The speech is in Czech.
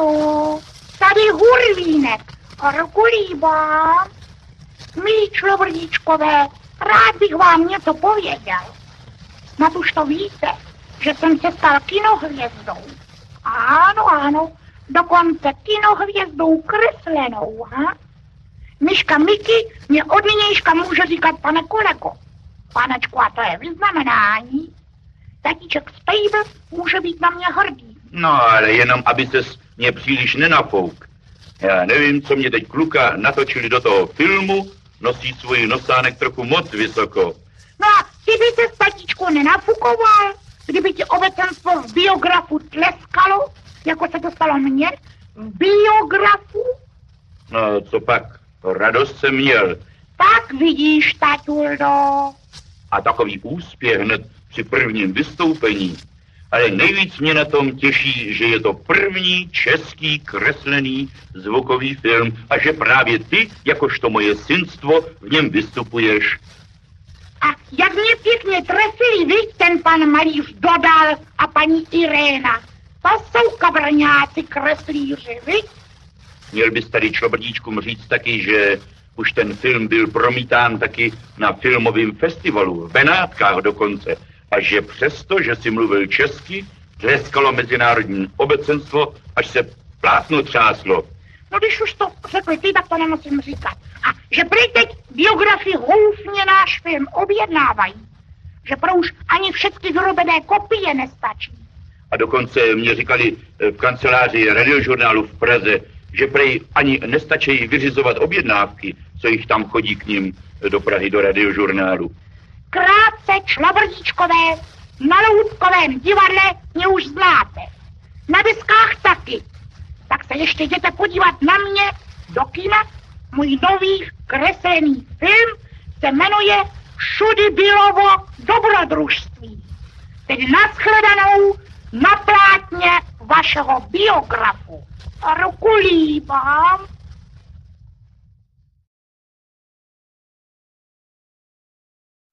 Pánu, tady hurvínek, horkulíbám. Milí človrdíčkové, rád bych vám něco pověděl. Snad už to víte, že jsem se stal kinohvězdou. Ano, ano, dokonce kinohvězdou kreslenou, ha? Miška Miki mě od nynějška může říkat pane kolego. Panečku, a to je vyznamenání. Tatíček Spejbl může být na mě hrdý. No, ale jenom, aby ses mě příliš nenafouk. Já nevím, co mě teď kluka natočili do toho filmu, nosí svůj nosánek trochu moc vysoko. No a ty by se tatíčku nenafukoval, kdyby ti obecenstvo v biografu tleskalo, jako se to stalo mně, v biografu? No, co pak, radost jsem měl. Tak vidíš, tatuldo. A takový úspěch hned při prvním vystoupení. Ale nejvíc mě na tom těší, že je to první český kreslený zvukový film a že právě ty, jakožto moje synstvo, v něm vystupuješ. A jak mě pěkně trefili, viď, ten pan Malíš Dodal a paní Irena. To jsou kabrňáci kreslíři, viď? Měl bys tady člobrdíčkům říct taky, že už ten film byl promítán taky na filmovém festivalu, v Benátkách dokonce. A že přesto, že si mluvil česky, tleskalo mezinárodní obecenstvo, až se plátno třáslo. No když už to řekli ty, tak to nemusím říkat. A že prý teď biografii houfně náš film objednávají. Že pro už ani všechny vyrobené kopie nestačí. A dokonce mě říkali v kanceláři Radiožurnálu v Praze, že prej ani nestačí vyřizovat objednávky, co jich tam chodí k ním do Prahy, do Radiožurnálu. Krátce, človrdíčkové, na Loutkovém divadle mě už znáte. Na Deskách taky. Tak se ještě jděte podívat na mě do kina. Můj nový kreslený film se jmenuje Všudybylovo dobrodružství. Tedy nashledanou na plátně vašeho biografu. Ruku líbám.